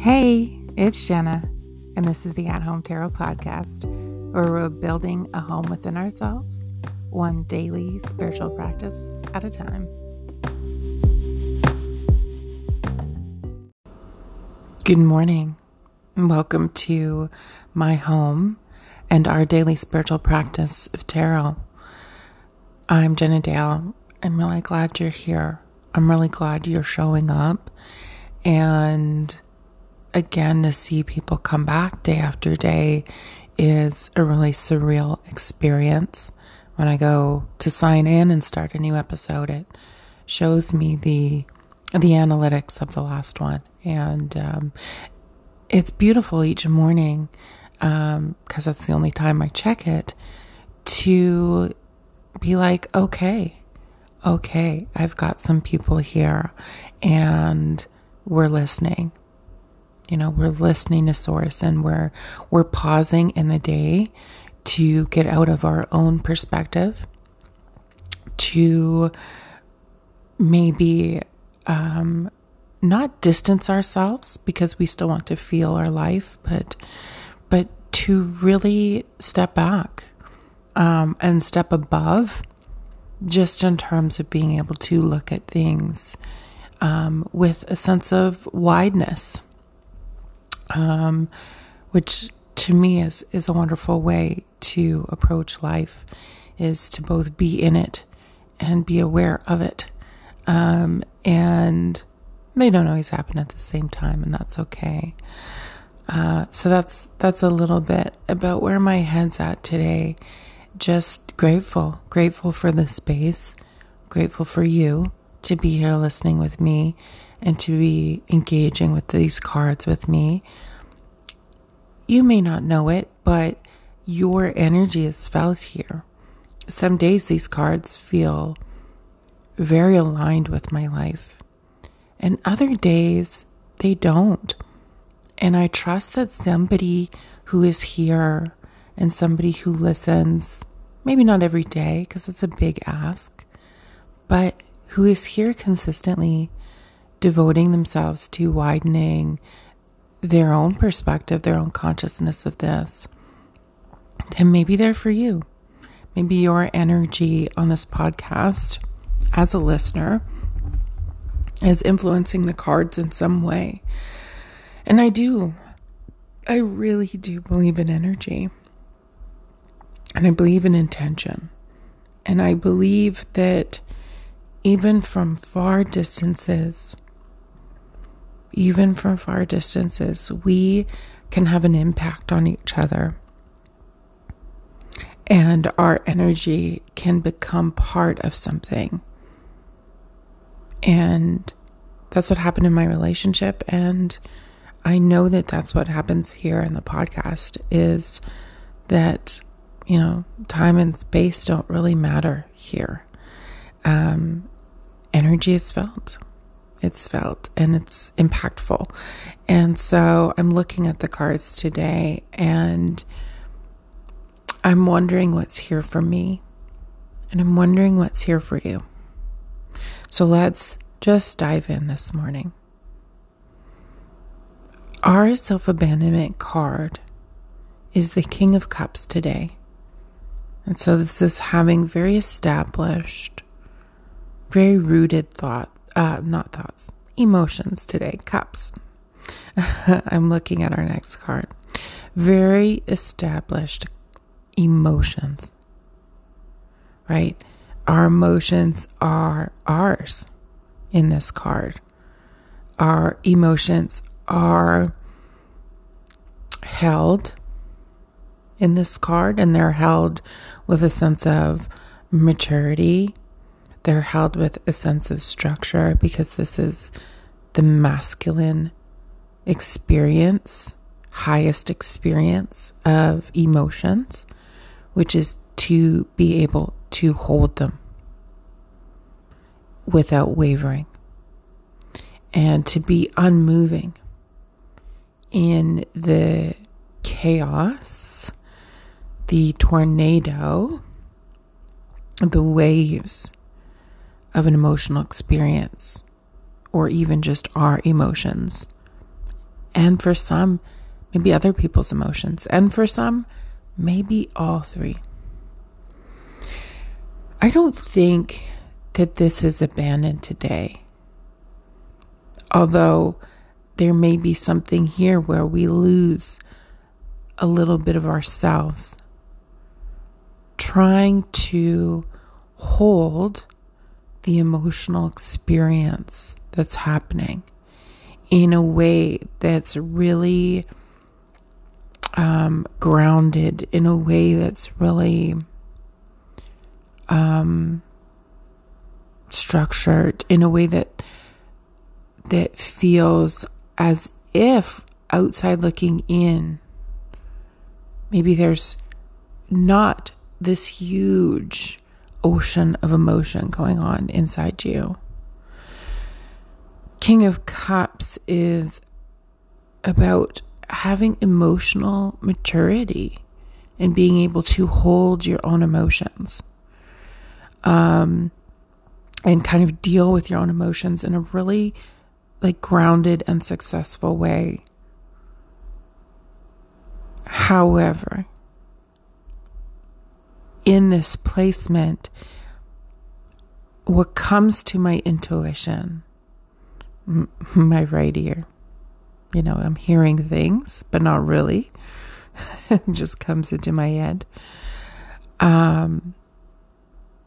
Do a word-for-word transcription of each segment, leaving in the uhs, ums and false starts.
Hey, it's Jenna, and this is the At Home Tarot Podcast, where we're building a home within ourselves, one daily spiritual practice at a time. Good morning, and welcome to my home and our daily spiritual practice of tarot. I'm Jenna Dale. I'm really glad you're here. I'm really glad you're showing up, and again, to see people come back day after day is a really surreal experience. When I go to sign in and start a new episode, it shows me the the analytics of the last one. And um, it's beautiful each morning, because um, that's the only time I check it, to be like, okay, okay, I've got some people here and we're listening. You know, we're listening to source, and we're we're pausing in the day to get out of our own perspective, to maybe um, not distance ourselves, because we still want to feel our life, but but to really step back um, and step above, just in terms of being able to look at things um, with a sense of wideness. Um, which to me is, is a wonderful way to approach life, is to both be in it and be aware of it. Um, and they don't always happen at the same time, and that's okay. Uh, so that's, that's a little bit about where my head's at today. Just grateful, grateful for the space, grateful for you to be here listening with me, and to be engaging with these cards with me. You may not know it, but your energy is felt here. Some days these cards feel very aligned with my life, and other days they don't. And I trust that somebody who is here and somebody who listens, maybe not every day, because it's a big ask, but who is here consistently, devoting themselves to widening their own perspective, their own consciousness of this. And maybe they're for you. Maybe your energy on this podcast as a listener is influencing the cards in some way. And I do. I really do believe in energy. And I believe in intention. And I believe that even from far distances, Even from far distances, we can have an impact on each other. And our energy can become part of something. And that's what happened in my relationship. And I know that that's what happens here in the podcast, is that, you know, time and space don't really matter here. Um, energy is felt. It's felt and it's impactful. And so I'm looking at the cards today, and I'm wondering what's here for me, and I'm wondering what's here for you. So let's just dive in this morning. Our self-abandonment card is the King of Cups today. And so this is having very established, very rooted thoughts. Uh, not thoughts, emotions today, cups. I'm looking at our next card. Very established emotions, right? Our emotions are ours in this card. Our emotions are held in this card, and they're held with a sense of maturity. They're held with a sense of structure, because this is the masculine experience, highest experience of emotions, which is to be able to hold them without wavering, and to be unmoving in the chaos, the tornado, the waves of an emotional experience, or even just our emotions And for some, maybe other people's emotions. And for some, maybe all three. I don't think that this is abandoned today. Although there may be something here where we lose a little bit of ourselves, trying to hold the emotional experience that's happening in a way that's really um, grounded, in a way that's really um, structured, in a way that that feels as if outside looking in, maybe there's not this huge ocean of emotion going on inside you. King of Cups is about having emotional maturity and being able to hold your own emotions, um, and kind of deal with your own emotions in a really like grounded and successful way. However, in this placement, what comes to my intuition, my right ear, you know, I'm hearing things, but not really. It just comes into my head. Um,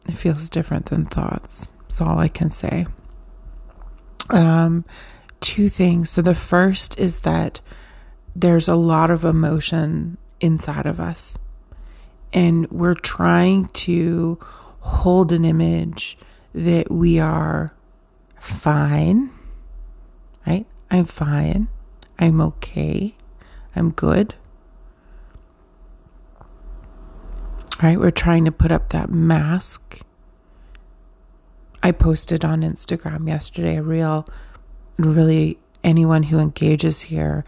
it feels different than thoughts. That's all I can say. Um, two things. So the first is that there's a lot of emotion inside of us. And we're trying to hold an image that we are fine, right? I'm fine. I'm okay. I'm good. Right? We're trying to put up that mask. I posted on Instagram yesterday a reel. Really, anyone who engages here,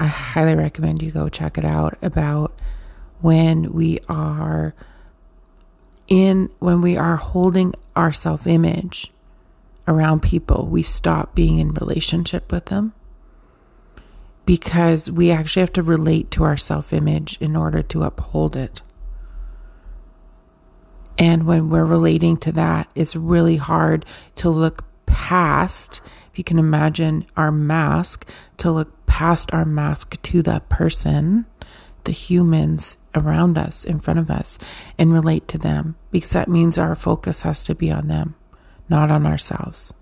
I highly recommend you go check it out, about when we are in, when we are holding our self-image around people, we stop being in relationship with them, because we actually have to relate to our self-image in order to uphold it. And when we're relating to that, it's really hard to look past, if you can imagine our mask, to look past our mask to that person, the humans around us, in front of us, and relate to them, because that means our focus has to be on them, not on ourselves.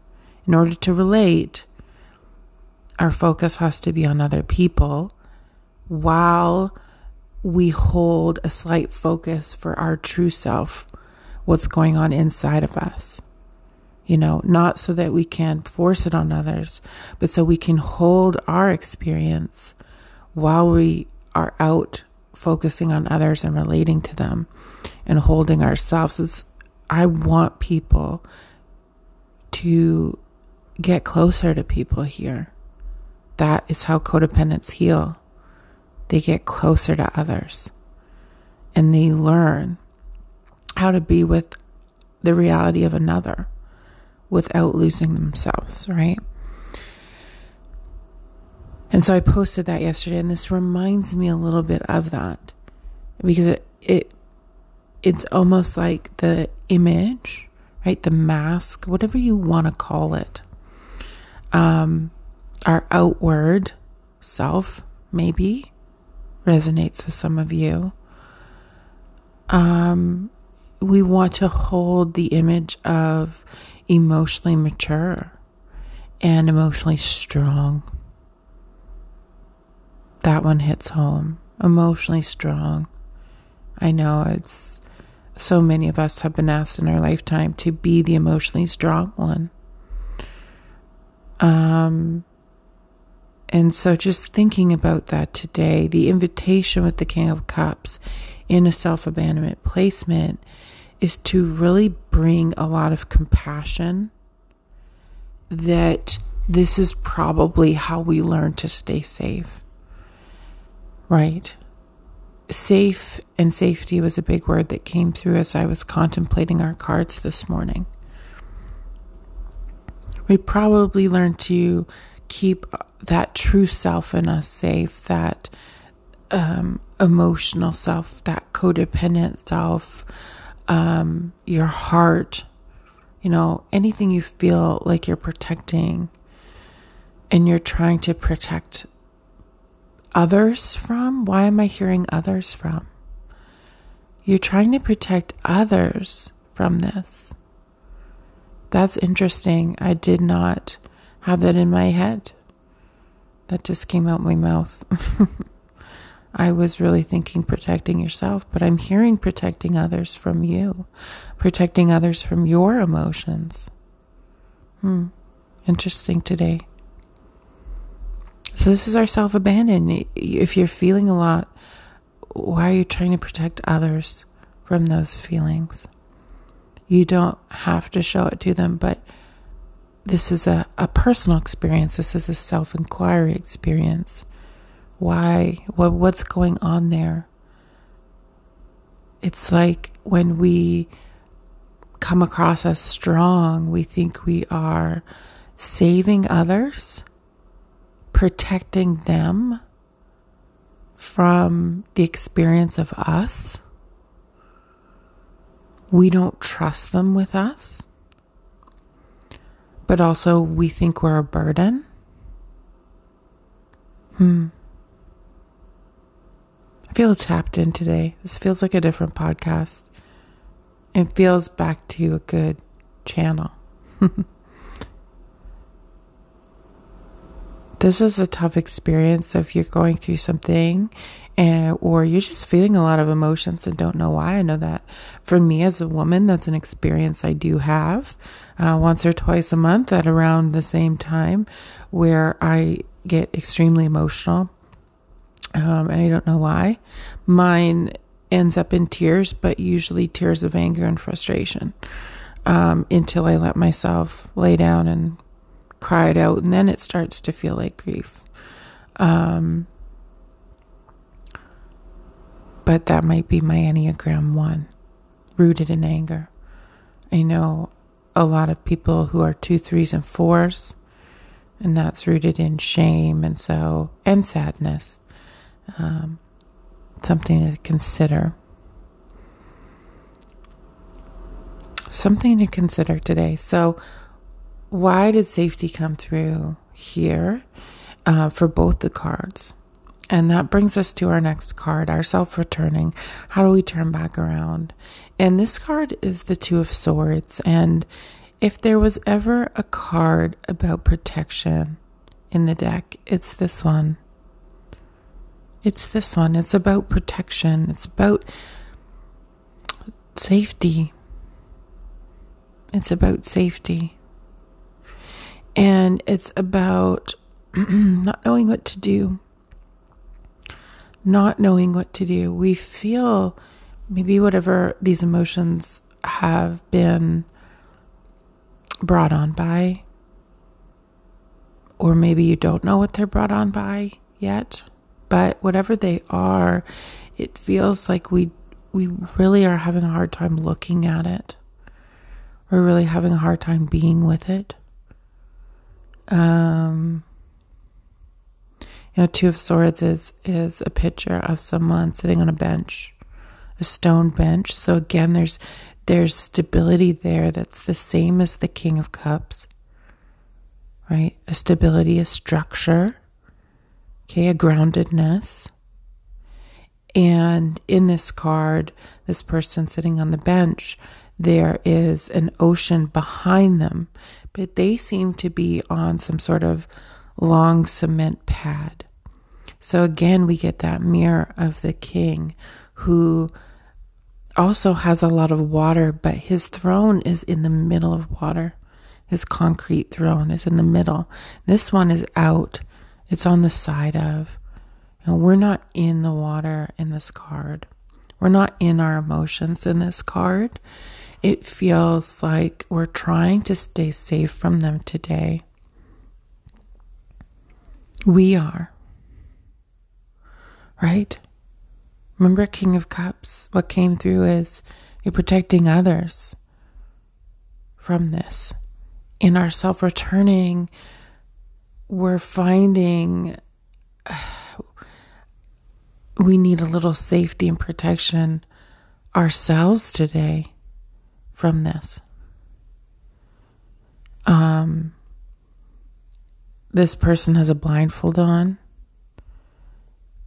In order to relate, our focus has to be on other people, while we hold a slight focus for our true self, what's going on inside of us. You know, not so that we can force it on others, but so we can hold our experience while we are out focusing on others and relating to them and holding ourselves. It's, I want people to get closer to people here. That is how codependents heal. They get closer to others and they learn how to be with the reality of another without losing themselves, right? And so I posted that yesterday, and this reminds me a little bit of that, because it, it it's almost like the image, right? The mask, whatever you want to call it, um, our outward self maybe resonates with some of you. Um, we want to hold the image of emotionally mature and emotionally strong. That one hits home. Emotionally strong. I know it's so many of us have been asked in our lifetime to be the emotionally strong one. Um, and so just thinking about that today, the invitation with the King of Cups in a self-abandonment placement is to really bring a lot of compassion that this is probably how we learn to stay safe. Right. Safe and safety was a big word that came through as I was contemplating our cards this morning. We probably learn to keep that true self in us safe, that um, emotional self, that codependent self, um, your heart, you know, anything you feel like you're protecting and you're trying to protect others from. Why am I hearing others from? You're trying to protect others from this. That's interesting. I did not have that in my head. That just came out my mouth. I was really thinking protecting yourself, but I'm hearing protecting others from you, protecting others from your emotions. Hmm. Interesting today. So this is our self-abandon. If you're feeling a lot, why are you trying to protect others from those feelings? You don't have to show it to them, but this is a, a personal experience. This is a self-inquiry experience. Why? What, what's going on there? It's like when we come across as strong, we think we are saving others, protecting them from the experience of us. We don't trust them with us, but also we think we're a burden. Hmm. I feel tapped in today. This feels like a different podcast. It feels back to a good channel. This is a tough experience if you're going through something and, or you're just feeling a lot of emotions and don't know why. I know that for me as a woman, that's an experience I do have uh, once or twice a month at around the same time where I get extremely emotional um, and I don't know why. Mine ends up in tears, but usually tears of anger and frustration um, until I let myself lay down and cry it out, and then it starts to feel like grief. Um, but that might be my Enneagram one, rooted in anger. I know a lot of people who are two, threes, and fours, and that's rooted in shame and so and sadness. Um, something to consider. Something to consider today. So, why did safety come through here uh, for both the cards? And that brings us to our next card, our self-returning. How do we turn back around? And this card is the Two of Swords. And if there was ever a card about protection in the deck, it's this one. It's this one. It's about protection. It's about safety. It's about safety. And it's about not knowing what to do. Not knowing what to do. We feel maybe whatever these emotions have been brought on by, or maybe you don't know what they're brought on by yet, but whatever they are, it feels like we we really are having a hard time looking at it. We're really having a hard time being with it. Um, you know, Two of Swords is, is a picture of someone sitting on a bench, a stone bench. So again, there's, there's stability there. That's the same as the King of Cups, right? A stability, a structure, okay, a groundedness. And in this card, this person sitting on the bench, there is an ocean behind them, but they seem to be on some sort of long cement pad. So again, we get that mirror of the king who also has a lot of water, but his throne is in the middle of water. His concrete throne is in the middle. This one is out. It's on the side of. And we're not in the water in this card. We're not in our emotions in this card. It feels like we're trying to stay safe from them today. We are. Right? Remember King of Cups? What came through is you're protecting others from this. In our self-returning, we're finding we need a little safety and protection ourselves today from this. Um, this person has a blindfold on.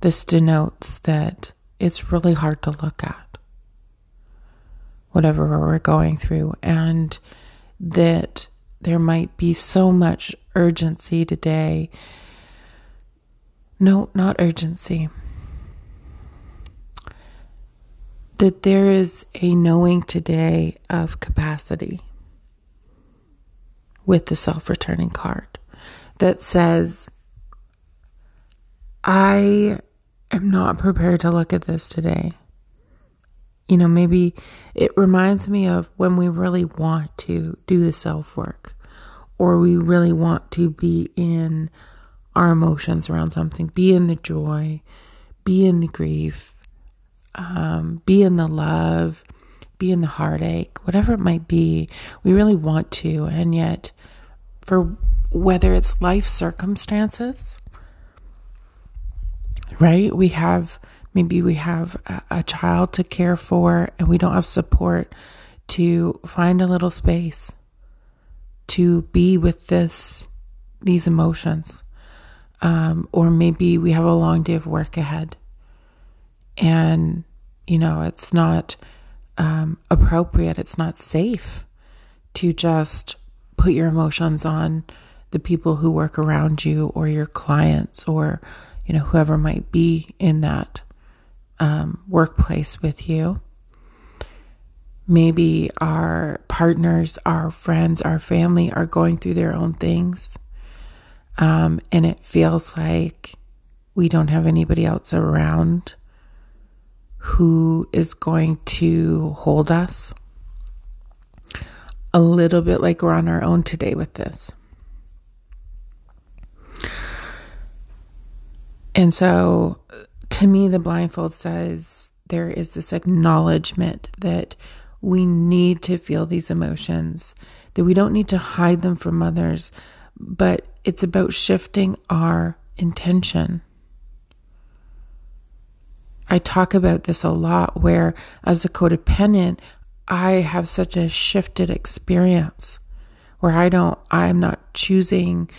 This denotes that it's really hard to look at, whatever we're going through, and that there might be so much urgency today. No, not urgency. That there is a knowing today of capacity with the self-returning card that says, I am not prepared to look at this today. You know, maybe it reminds me of when we really want to do the self-work, or we really want to be in our emotions around something, be in the joy, be in the grief, um, be in the love, be in the heartache, whatever it might be. We really want to, and yet for whether it's life circumstances, right? We have Maybe we have a child to care for and we don't have support to find a little space to be with this, these emotions. Um, or maybe we have a long day of work ahead and, you know, it's not um, appropriate. It's not safe to just put your emotions on the people who work around you or your clients or, you know, whoever might be in that Um, workplace with you. Maybe our partners, our friends, our family are going through their own things. Um, and it feels like we don't have anybody else around who is going to hold us. A little bit like we're on our own today with this. And so to me, the blindfold says there is this acknowledgement that we need to feel these emotions, that we don't need to hide them from others, but it's about shifting our intention. I talk about this a lot where as a codependent, I have such a shifted experience where I don't, I'm not choosing,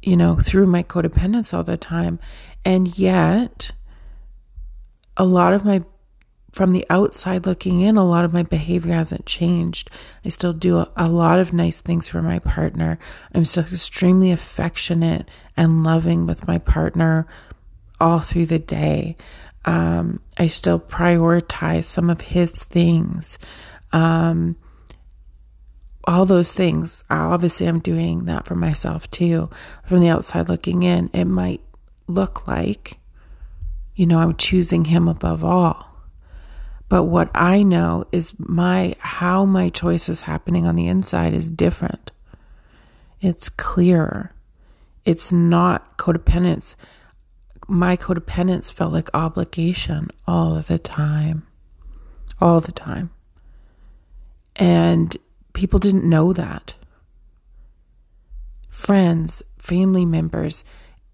you know, through my codependence all the time. And yet, a lot of my, from the outside looking in, a lot of my behavior hasn't changed. I still do a, a lot of nice things for my partner. I'm still extremely affectionate and loving with my partner all through the day. Um, I still prioritize some of his things. Um, all those things, obviously I'm doing that for myself too. From the outside looking in, it might look like, you know, I'm choosing him above all. But what I know is my, how my choice is happening on the inside is different. It's clearer. It's not codependence. My codependence felt like obligation all the time, all the time. And people didn't know that. Friends, family members,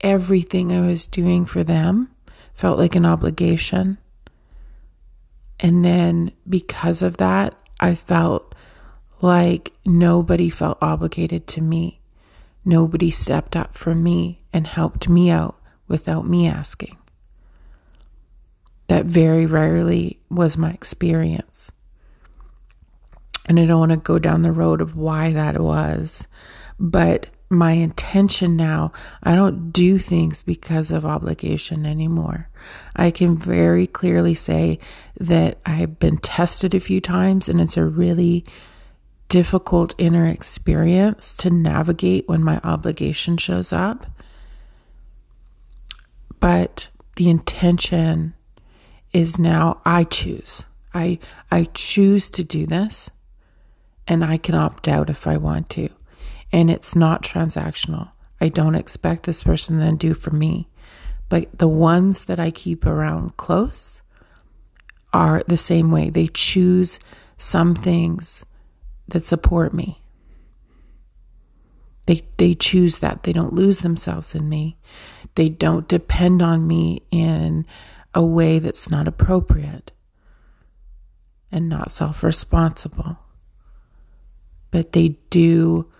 everything I was doing for them felt like an obligation. And then because of that, I felt like nobody felt obligated to me. Nobody stepped up for me and helped me out without me asking. That very rarely was my experience. And I don't want to go down the road of why that was, but my intention now, I don't do things because of obligation anymore. I can very clearly say that I've been tested a few times and it's a really difficult inner experience to navigate when my obligation shows up. But the intention is now I choose. I, I choose to do this and I can opt out if I want to. And it's not transactional. I don't expect this person to do for me. But the ones that I keep around close are the same way. They choose some things that support me. They, they choose that. They don't lose themselves in me. They don't depend on me in a way that's not appropriate and not self-responsible. But they do,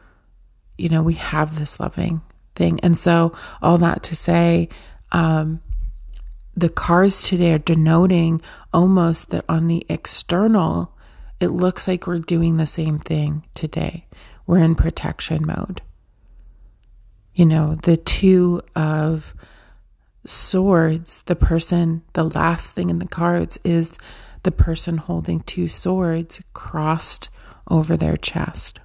you know, we have this loving thing. And so all that to say, um, the cards today are denoting almost that on the external, it looks like we're doing the same thing today. We're in protection mode. You know, the Two of Swords, the person, the last thing in the cards is the person holding two swords crossed over their chest.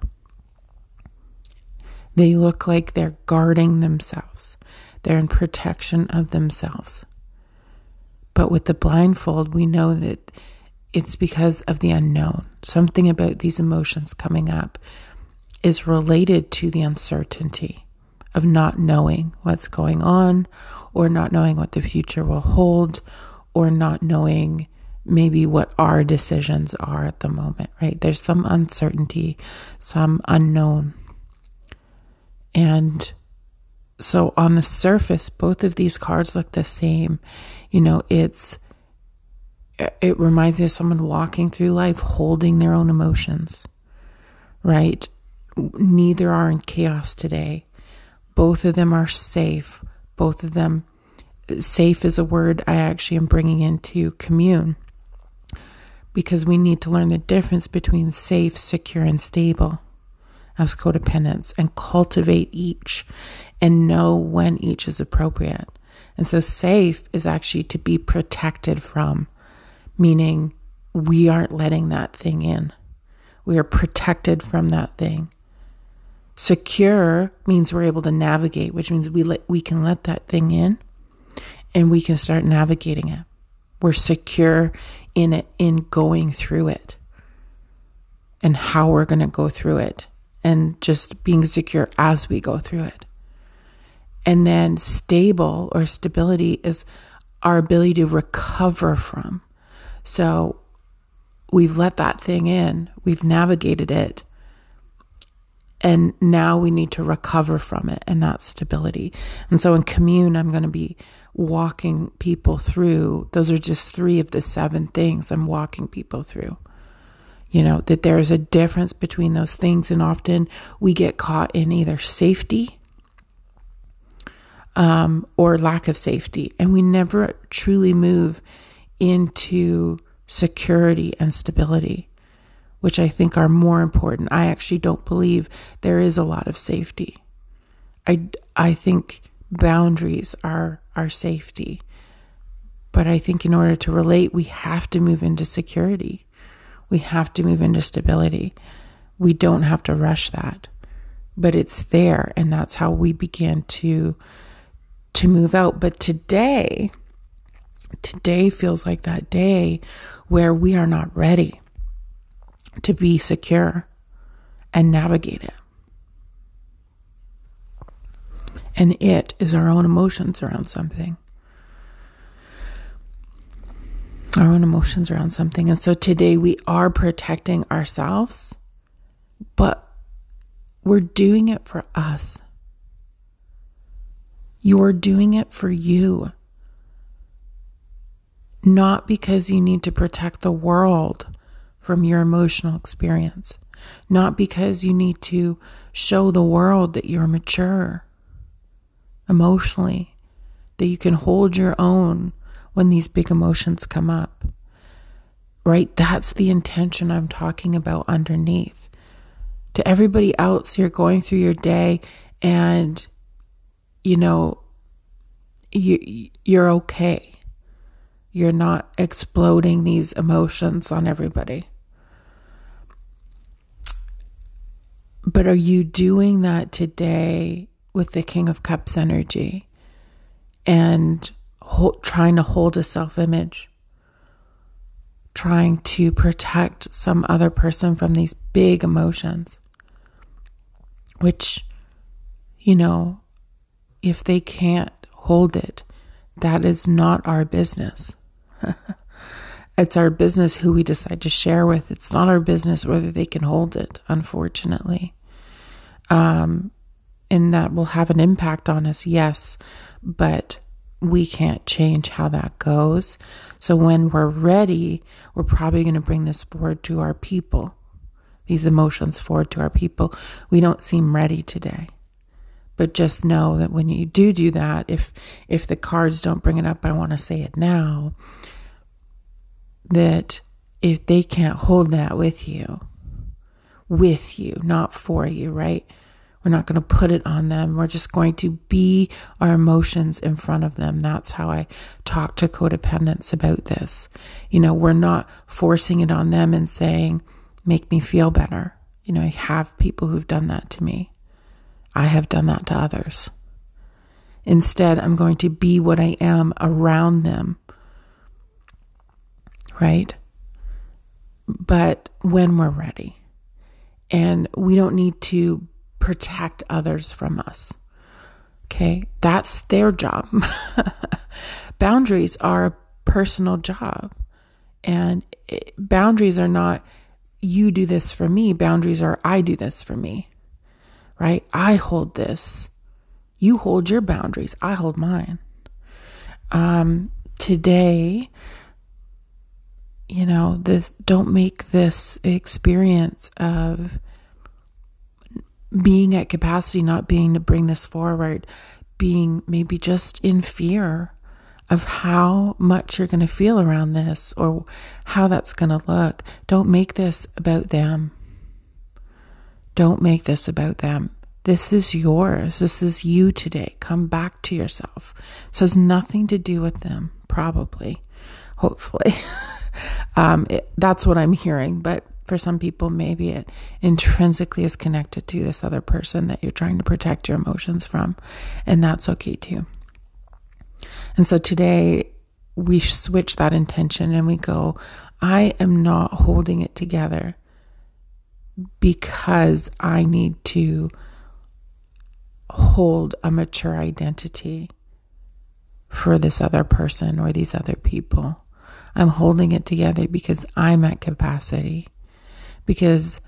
They look like they're guarding themselves. They're in protection of themselves. But with the blindfold, we know that it's because of the unknown. Something about these emotions coming up is related to the uncertainty of not knowing what's going on, or not knowing what the future will hold, or not knowing maybe what our decisions are at the moment, right? There's some uncertainty, some unknown. And so on the surface, both of these cards look the same. You know, it's, it reminds me of someone walking through life holding their own emotions, right? Neither are in chaos today. Both of them are safe. Both of them, safe is a word I actually am bringing into commune, because we need to learn the difference between safe, secure, and stable as codependents, and cultivate each and know when each is appropriate. And so safe is actually to be protected from, meaning we aren't letting that thing in. We are protected from that thing. Secure means we're able to navigate, which means we let, we can let that thing in and we can start navigating it. We're secure in it, in going through it and how we're going to go through it, and just being secure as we go through it. And then stable or stability is our ability to recover from. So we've let that thing in, we've navigated it, and now we need to recover from it, and that's stability. And so in commune, I'm going to be walking people through, those are just three of the seven things I'm walking people through. You know, that there is a difference between those things, and often we get caught in either safety um, or lack of safety, and we never truly move into security and stability, which I think are more important. I actually don't believe there is a lot of safety. I, I think boundaries are our safety, but I think in order to relate, we have to move into security. We have to move into stability. We don't have to rush that, but it's there. And that's how we begin to, to move out. But today, today feels like that day where we are not ready to be secure and navigate it. And it is our own emotions around something. Our own emotions around something. And so today we are protecting ourselves, but we're doing it for us. You're doing it for you. Not because you need to protect the world from your emotional experience. Not because you need to show the world that you're mature emotionally, that you can hold your own when these big emotions come up, right? That's the intention I'm talking about underneath. To everybody else, you're going through your day and, you know, you, you're okay. You're not exploding these emotions on everybody. But are you doing that today with the King of Cups energy and trying to hold a self-image, trying to protect some other person from these big emotions, which, you know, if they can't hold it, that is not our business. It's our business who we decide to share with. It's not our business whether they can hold it, unfortunately. Um, and that will have an impact on us, yes, but we can't change how that goes. So when we're ready, we're probably going to bring this forward to our people, these emotions forward to our people. We don't seem ready today. But just know that when you do do that, if if the cards don't bring it up, I want to say it now, that if they can't hold that with you, with you, not for you, right? We're not going to put it on them. We're just going to be our emotions in front of them. That's how I talk to codependents about this. You know, we're not forcing it on them and saying, make me feel better. You know, I have people who've done that to me. I have done that to others. Instead, I'm going to be what I am around them, right? But when we're ready, and we don't need to protect others from us. Okay, that's their job. Boundaries are a personal job, and it, boundaries are not you do this for me. Boundaries are I do this for me, right? I hold this. You hold your boundaries. I hold mine. Um, today, you know, this, don't make this experience of being at capacity, not being to bring this forward, being maybe just in fear of how much you're going to feel around this or how that's going to look. Don't make this about them. Don't make this about them. This is yours. This is you today. Come back to yourself. So it's nothing to do with them, probably, hopefully. um, it, that's what I'm hearing, but for some people, maybe it intrinsically is connected to this other person that you're trying to protect your emotions from, and that's okay too. And so today we switch that intention and we go, I am not holding it together because I need to hold a mature identity for this other person or these other people. I'm holding it together because I'm at capacity. Because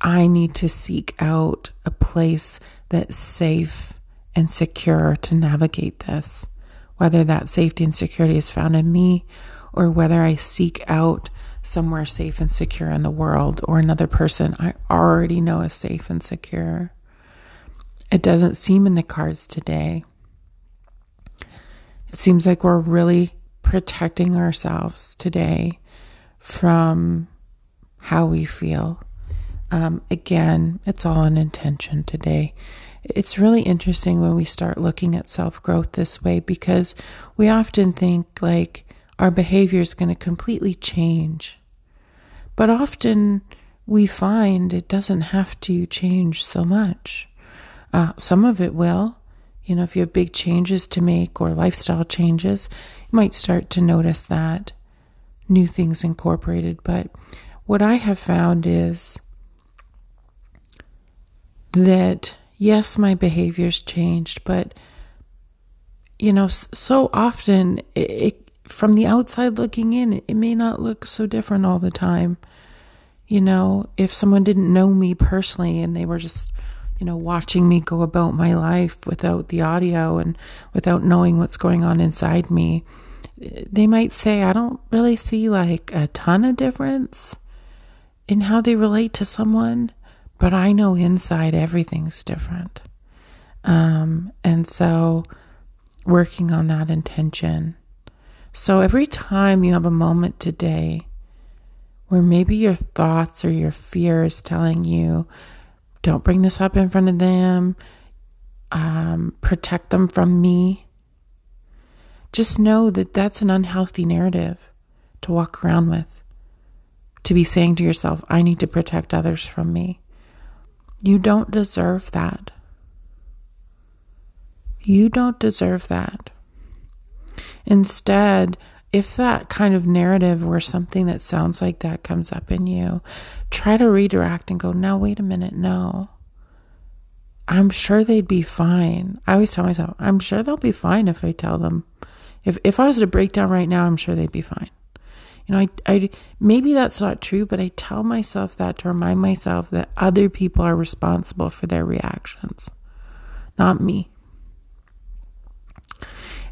I need to seek out a place that's safe and secure to navigate this, whether that safety and security is found in me or whether I seek out somewhere safe and secure in the world or another person I already know is safe and secure. It doesn't seem in the cards today. It seems like we're really protecting ourselves today from how we feel. Um, again, it's all an intention today. It's really interesting when we start looking at self-growth this way, because we often think like our behavior is going to completely change. But often we find it doesn't have to change so much. Uh, some of it will. You know, if you have big changes to make or lifestyle changes, you might start to notice that new things incorporated, but what I have found is that, yes, my behavior's changed, but, you know, so often it, it, from the outside looking in, it, it may not look so different all the time. You know, if someone didn't know me personally and they were just, you know, watching me go about my life without the audio and without knowing what's going on inside me, they might say, I don't really see like a ton of difference in how they relate to someone, but I know inside everything's different. Um, and so working on that intention. So every time you have a moment today where maybe your thoughts or your fear is telling you, don't bring this up in front of them, um, protect them from me, just know that that's an unhealthy narrative to walk around with, to be saying to yourself, I need to protect others from me. You don't deserve that. You don't deserve that. Instead, if that kind of narrative or something that sounds like that comes up in you, try to redirect and go, no, wait a minute, no. I'm sure they'd be fine. I always tell myself, I'm sure they'll be fine if I tell them. If if I was to break down right now, I'm sure they'd be fine. You know, I, I maybe that's not true, but I tell myself that to remind myself that other people are responsible for their reactions, not me.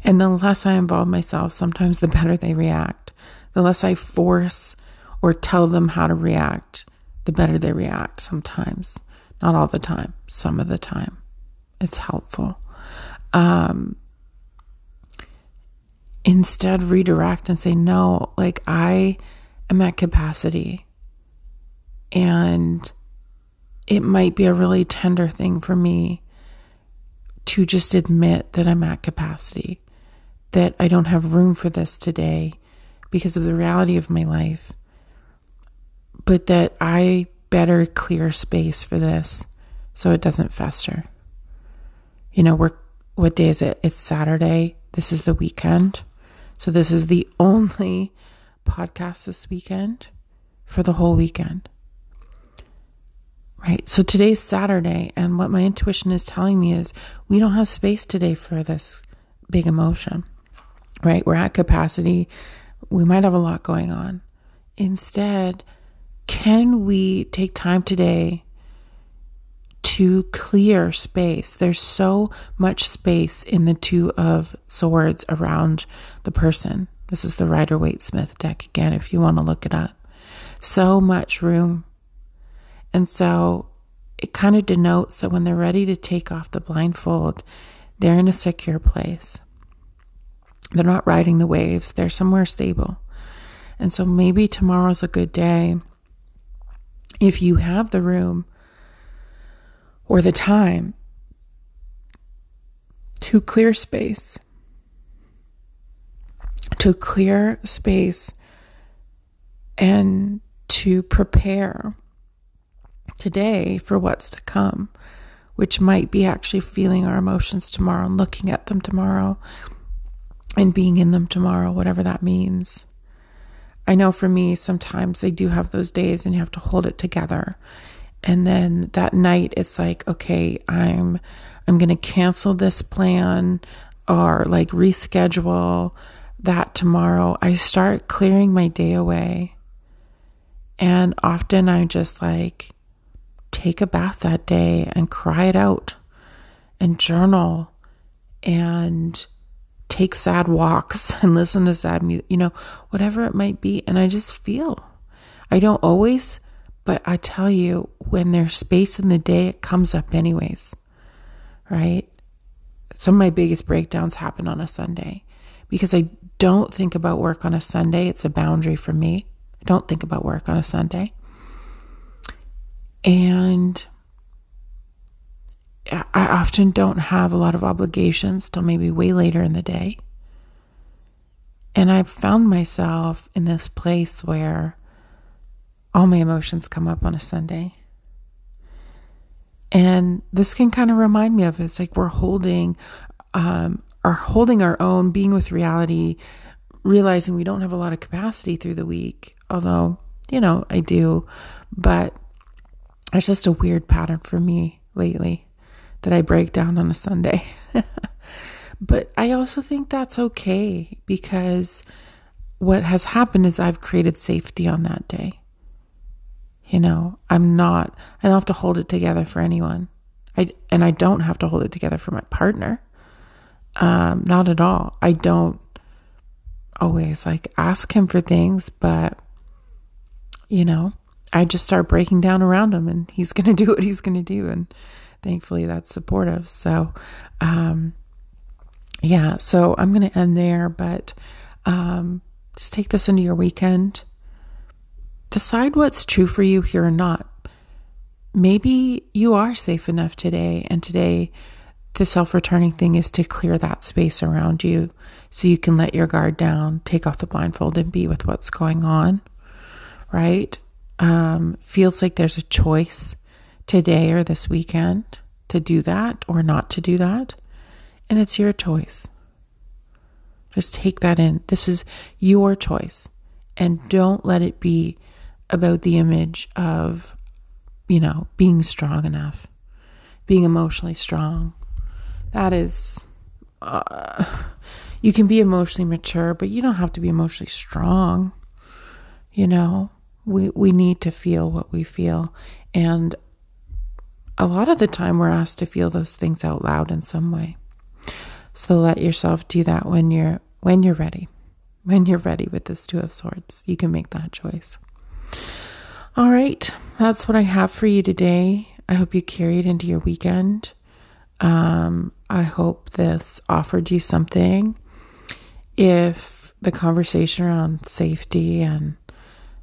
And the less I involve myself, sometimes the better they react. The less I force or tell them how to react, the better they react sometimes. Not all the time, some of the time. It's helpful. Um, instead, redirect and say, no, like I am at capacity. And it might be a really tender thing for me to just admit that I'm at capacity, that I don't have room for this today because of the reality of my life, but that I better clear space for this so it doesn't fester. You know, we're, what day is it? It's Saturday. This is the weekend. So this is the only podcast this weekend for the whole weekend. Right. So today's Saturday, and what my intuition is telling me is we don't have space today for this big emotion, right? We're at capacity. We might have a lot going on. Instead, can we take time today to clear space? There's so much space in the Two of Swords around the person. This is the Rider-Waite-Smith deck again, if you want to look it up. So much room. And so it kind of denotes that when they're ready to take off the blindfold, they're in a secure place. They're not riding the waves. They're somewhere stable. And so maybe tomorrow's a good day, if you have the room or the time, to clear space. To clear space and to prepare today for what's to come, which might be actually feeling our emotions tomorrow and looking at them tomorrow and being in them tomorrow, whatever that means. I know for me, sometimes I do have those days and you have to hold it together. And then that night it's like, okay, I'm, I'm going to cancel this plan or like reschedule that tomorrow. I start clearing my day away. And often I just like, take a bath that day and cry it out and journal and take sad walks and listen to sad music, you know, whatever it might be. And I just feel, I don't always, but I tell you, when there's space in the day, it comes up anyways, right? Some of my biggest breakdowns happen on a Sunday because I don't think about work on a Sunday. It's a boundary for me. I don't think about work on a Sunday. And I often don't have a lot of obligations till maybe way later in the day. And I've found myself in this place where all my emotions come up on a Sunday. And this can kind of remind me of it. It's like we're holding, um, are holding our own, being with reality, realizing we don't have a lot of capacity through the week. Although, you know, I do, but it's just a weird pattern for me lately that I break down on a Sunday. But I also think that's okay because what has happened is I've created safety on that day. You know, I'm not, I don't have to hold it together for anyone. I, and I don't have to hold it together for my partner. Um, not at all. I don't always like ask him for things, but you know, I just start breaking down around him and he's going to do what he's going to do. And thankfully that's supportive. So, um, yeah, so I'm going to end there, but, um, just take this into your weekend. Decide what's true for you here or not. Maybe you are safe enough today. And today the self-returning thing is to clear that space around you so you can let your guard down, take off the blindfold and be with what's going on. Right. Um, feels like there's a choice today or this weekend to do that or not to do that. And it's your choice. Just take that in. This is your choice. And don't let it be about the image of, you know, being strong enough, being emotionally strong. That is, uh, you can be emotionally mature, but you don't have to be emotionally strong, you know. We we need to feel what we feel. And a lot of the time we're asked to feel those things out loud in some way. So let yourself do that when you're when you're ready. When you're ready with this Two of Swords, you can make that choice. All right, that's what I have for you today. I hope you carry it into your weekend. Um, I hope this offered you something. If the conversation around safety and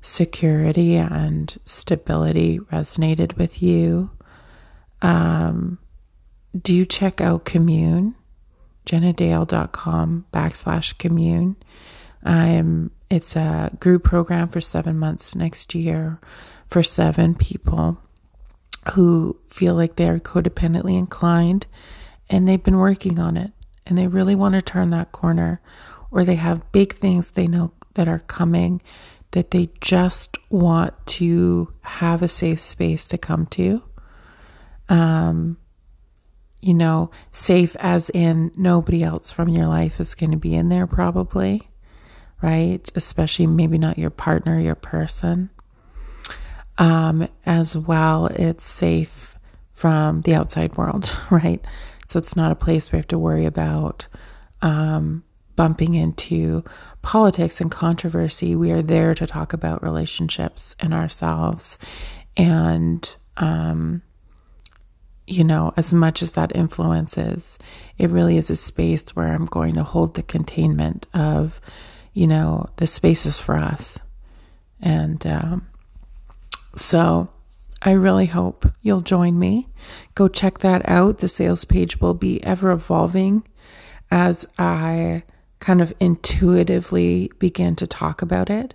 security and stability resonated with you, um, do check out Commune, jennadayle.com backslash Commune. I'm, it's a group program for seven months next year for seven people who feel like they're codependently inclined and they've been working on it and they really want to turn that corner, or they have big things they know that are coming that they just want to have a safe space to come to. Um, you know, safe as in nobody else from your life is going to be in there probably, right? Especially maybe not your partner, your person. Um, as well, it's safe from the outside world, right? So it's not a place we have to worry about um, bumping into politics and controversy. We are there to talk about relationships and ourselves. And, um, you know, as much as that influences, it really is a space where I'm going to hold the containment of, you know, the spaces for us. And, um, So I really hope you'll join me. Go check that out. The sales page will be ever evolving as I kind of intuitively begin to talk about it,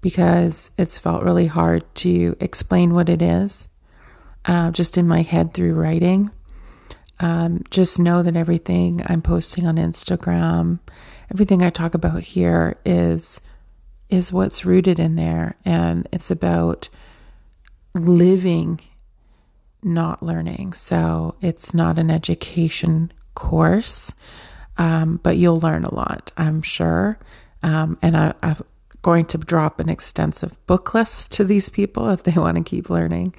because it's felt really hard to explain what it is uh, just in my head through writing. Um, just know that everything I'm posting on Instagram, everything I talk about here is is what's rooted in there. And it's about living, not learning. So it's not an education course, um, but you'll learn a lot, I'm sure. Um, and I, I'm going to drop an extensive book list to these people if they want to keep learning.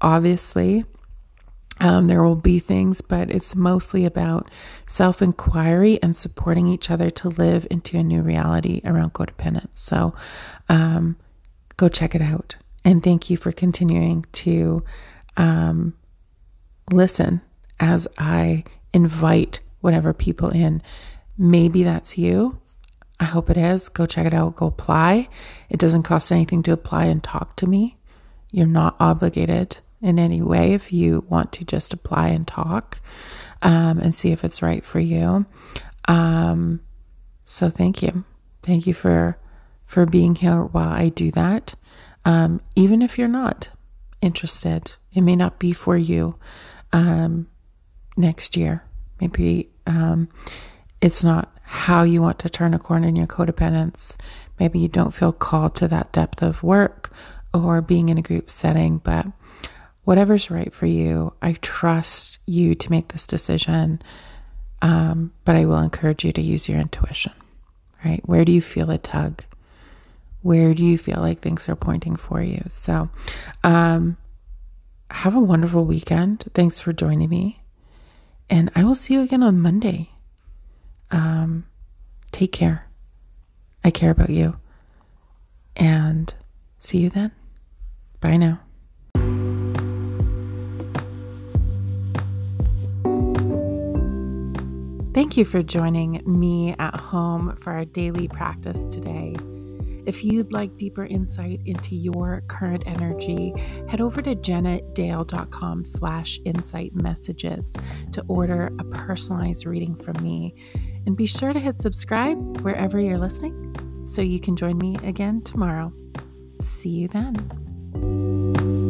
Obviously, um, there will be things, but it's mostly about self-inquiry and supporting each other to live into a new reality around codependence. So um, go check it out. And thank you for continuing to um, listen as I invite whatever people in. Maybe that's you. I hope it is. Go check it out. Go apply. It doesn't cost anything to apply and talk to me. You're not obligated in any way if you want to just apply and talk um, and see if it's right for you. Um, so thank you. Thank you for, for being here while I do that. Um, even if you're not interested, it may not be for you, um, next year. Maybe, um, it's not how you want to turn a corner in your codependence. Maybe you don't feel called to that depth of work or being in a group setting, but whatever's right for you, I trust you to make this decision. Um, but I will encourage you to use your intuition, right? Where do you feel a tug? Where do you feel like things are pointing for you? So um, have a wonderful weekend. Thanks for joining me. And I will see you again on Monday. Um, take care. I care about you. And see you then. Bye now. Thank you for joining me at home for our daily practice today. If you'd like deeper insight into your current energy, head over to jennadayle.com slash insight messages to order a personalized reading from me. And be sure to hit subscribe wherever you're listening so you can join me again tomorrow. See you then.